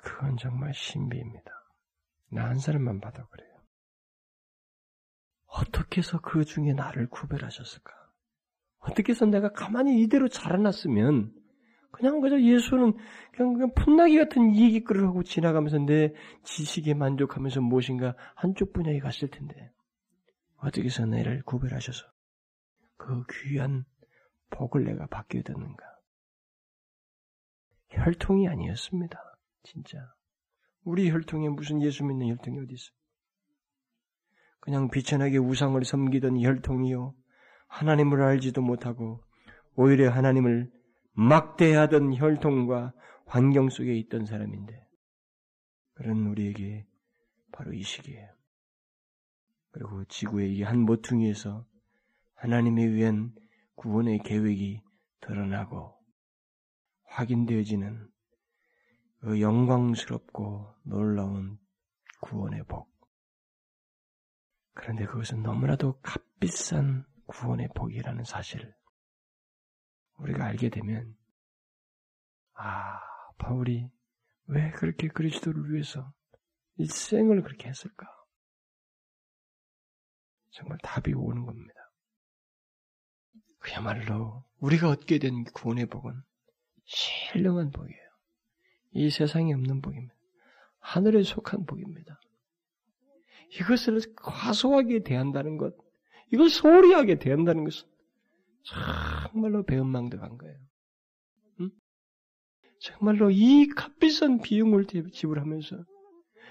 그건 정말 신비입니다. 나 한 사람만 봐도 그래요. 어떻게 해서 그 중에 나를 구별하셨을까? 어떻게 해서 내가 가만히 이대로 자라났으면 그저 예수는 그냥 풋나기 같은 이야기거리를 하고 지나가면서 내 지식에 만족하면서 무엇인가 한쪽 분야에 갔을 텐데 어떻게 해서 나를 구별하셔서 그 귀한 복을 내가 받게 되는가? 혈통이 아니었습니다. 진짜. 우리 혈통에 무슨 예수 믿는 혈통이 어디 있어요? 그냥 비천하게 우상을 섬기던 혈통이요. 하나님을 알지도 못하고 오히려 하나님을 막대하던 혈통과 환경 속에 있던 사람인데 그런 우리에게 바로 이 시기에 그리고 지구의 이 한 모퉁이에서 하나님에 의한 구원의 계획이 드러나고 확인되어지는 그 영광스럽고 놀라운 구원의 복. 그런데 그것은 너무나도 값비싼 구원의 복이라는 사실을 우리가 알게 되면 바울이 왜 그렇게 그리스도를 위해서 일생을 그렇게 했을까? 정말 답이 오는 겁니다. 그야말로 우리가 얻게 된 구원의 복은 신령한 복이에요. 이 세상에 없는 복입니다. 하늘에 속한 복입니다. 이것을 과소하게 대한다는 것, 이걸 소홀히 하게 대한다는 것은 정말로 배은망덕한 거예요. 응? 정말로 이 값비싼 비용을 지불하면서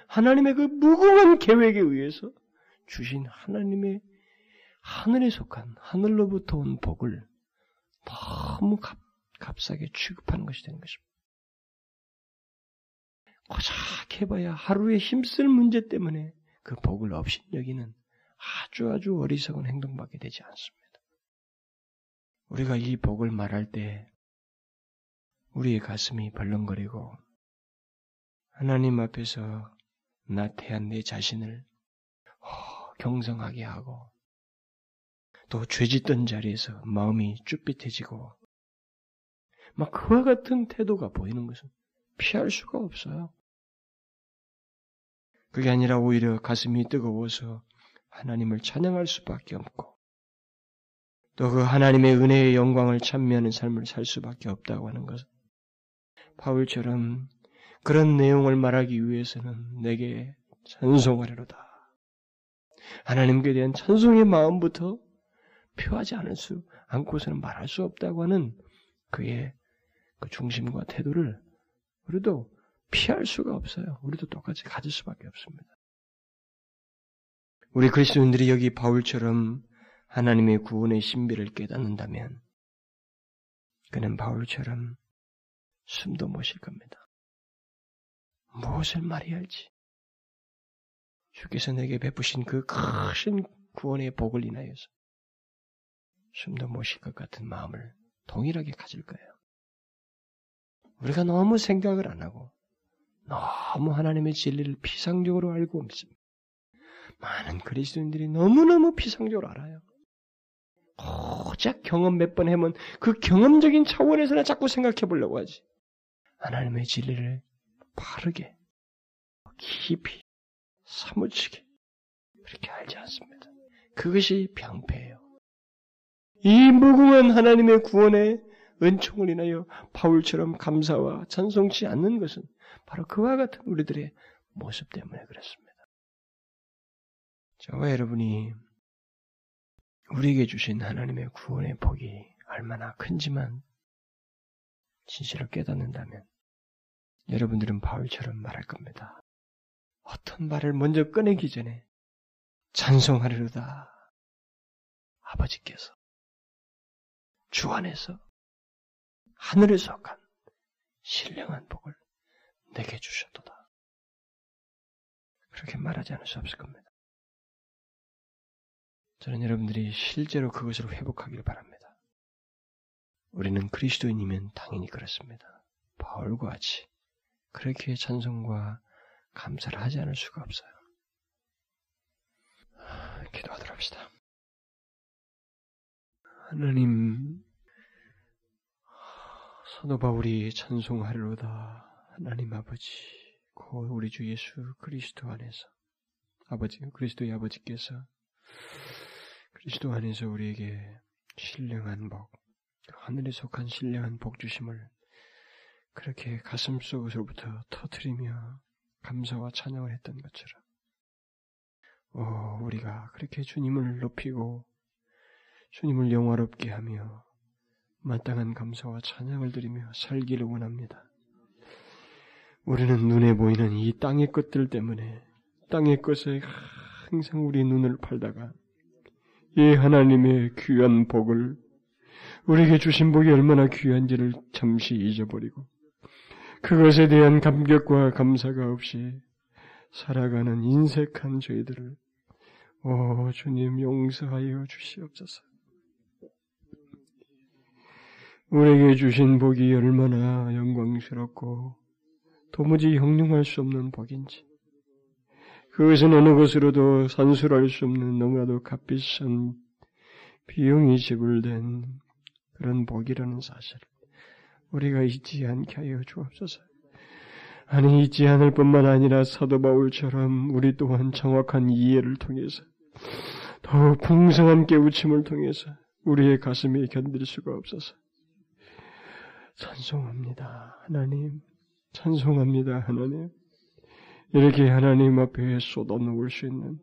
하나님의 그 무궁한 계획에 의해서 주신 하나님의 하늘에 속한 하늘로부터 온 복을 너무 값싸게 취급하는 것이 되는 것입니다. 고작 해봐야 하루에 힘쓸 문제 때문에 그 복을 업신여기는 아주 어리석은 행동밖에 되지 않습니다. 우리가 이 복을 말할 때 우리의 가슴이 벌렁거리고 하나님 앞에서 나태한 내 자신을 경성하게 하고 또 죄짓던 자리에서 마음이 쭈삣해지고 막 그와 같은 태도가 보이는 것은 피할 수가 없어요. 그게 아니라 오히려 가슴이 뜨거워서 하나님을 찬양할 수밖에 없고 또 그 하나님의 은혜의 영광을 찬미하는 삶을 살 수밖에 없다고 하는 것은 바울처럼 그런 내용을 말하기 위해서는 내게 찬송하리로다. 하나님께 대한 찬송의 마음부터 표하지 않고서는 말할 수 없다고 하는 그의 그 중심과 태도를 우리도 피할 수가 없어요. 우리도 똑같이 가질 수밖에 없습니다. 우리 그리스도인들이 여기 바울처럼 하나님의 구원의 신비를 깨닫는다면 그는 바울처럼 숨도 못 쉴 겁니다. 무엇을 말해야 할지 주께서 내게 베푸신 그 크신 구원의 복을 인하여서 숨도 못 쉴 것 같은 마음을 동일하게 가질 거예요. 우리가 너무 생각을 안 하고 너무 하나님의 진리를 피상적으로 알고 있습니다. 많은 그리스도인들이 너무너무 피상적으로 알아요. 고작 경험 몇 번 해면 그 경험적인 차원에서나 자꾸 생각해 보려고 하지. 하나님의 진리를 바르게, 깊이, 사무치게 그렇게 알지 않습니다. 그것이 병폐예요. 이 무궁한 하나님의 구원의 은총을 인하여 바울처럼 감사와 찬송치 않는 것은 바로 그와 같은 우리들의 모습 때문에 그렇습니다. 저와 여러분이 우리에게 주신 하나님의 구원의 복이 얼마나 큰지만 진실을 깨닫는다면 여러분들은 바울처럼 말할 겁니다. 어떤 말을 먼저 꺼내기 전에 찬송하리로다. 아버지께서 주 안에서 하늘에 속한 신령한 복을 내게 주셨도다. 그렇게 말하지 않을 수 없을 겁니다. 저는 여러분들이 실제로 그것을 회복하길 바랍니다. 우리는 그리스도인이면 당연히 그렇습니다. 바울과 같이 그렇게 찬송과 감사를 하지 않을 수가 없어요. 기도하도록 합시다. 하나님, 사도 바울이 찬송하리로다. 하나님 아버지, 곧 우리 주 예수 그리스도 안에서 아버지, 그리스도의 아버지께서 그리스도 안에서 우리에게 신령한 복, 하늘에 속한 신령한 복 주심을 그렇게 가슴 속으로부터 터뜨리며 감사와 찬양을 했던 것처럼 우리가 그렇게 주님을 높이고 주님을 영화롭게 하며 마땅한 감사와 찬양을 드리며 살기를 원합니다. 우리는 눈에 보이는 이 땅의 것들 때문에 땅의 것에 항상 우리 눈을 팔다가 이 하나님의 귀한 복을, 우리에게 주신 복이 얼마나 귀한지를 잠시 잊어버리고 그것에 대한 감격과 감사가 없이 살아가는 인색한 저희들을 주님 용서하여 주시옵소서. 우리에게 주신 복이 얼마나 영광스럽고 도무지 형용할 수 없는 복인지, 그것은 어느 것으로도 산술할 수 없는 너무나도 값비싼 비용이 지불된 그런 복이라는 사실을 우리가 잊지 않게 하여 주옵소서. 아니, 잊지 않을 뿐만 아니라 사도 바울처럼 우리 또한 정확한 이해를 통해서 더욱 풍성한 깨우침을 통해서 우리의 가슴에 견딜 수가 없어서 찬송합니다 하나님, 찬송합니다 하나님, 이렇게 하나님 앞에 쏟아놓을 수 있는,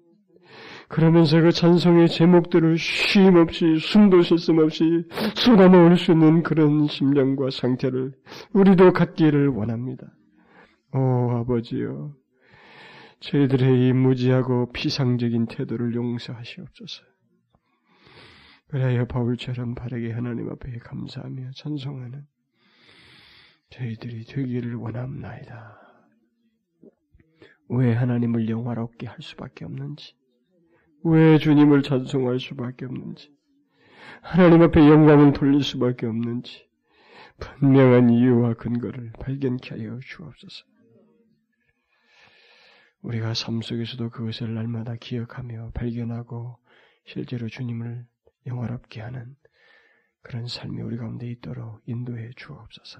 그러면서 그 찬송의 제목들을 쉼 없이 숨도 쉴 틈 없이 쏟아놓을 수 있는 그런 심령과 상태를 우리도 갖기를 원합니다. 아버지여, 저희들의 이 무지하고 피상적인 태도를 용서하시옵소서. 그래야 바울처럼 바르게 하나님 앞에 감사하며 찬송하는 저희들이 되기를 원합니다. 왜 하나님을 영화롭게 할 수밖에 없는지, 왜 주님을 찬송할 수밖에 없는지, 하나님 앞에 영광을 돌릴 수밖에 없는지 분명한 이유와 근거를 발견케 하여 주옵소서. 우리가 삶 속에서도 그것을 날마다 기억하며 발견하고 실제로 주님을 영화롭게 하는 그런 삶이 우리 가운데 있도록 인도해 주옵소서.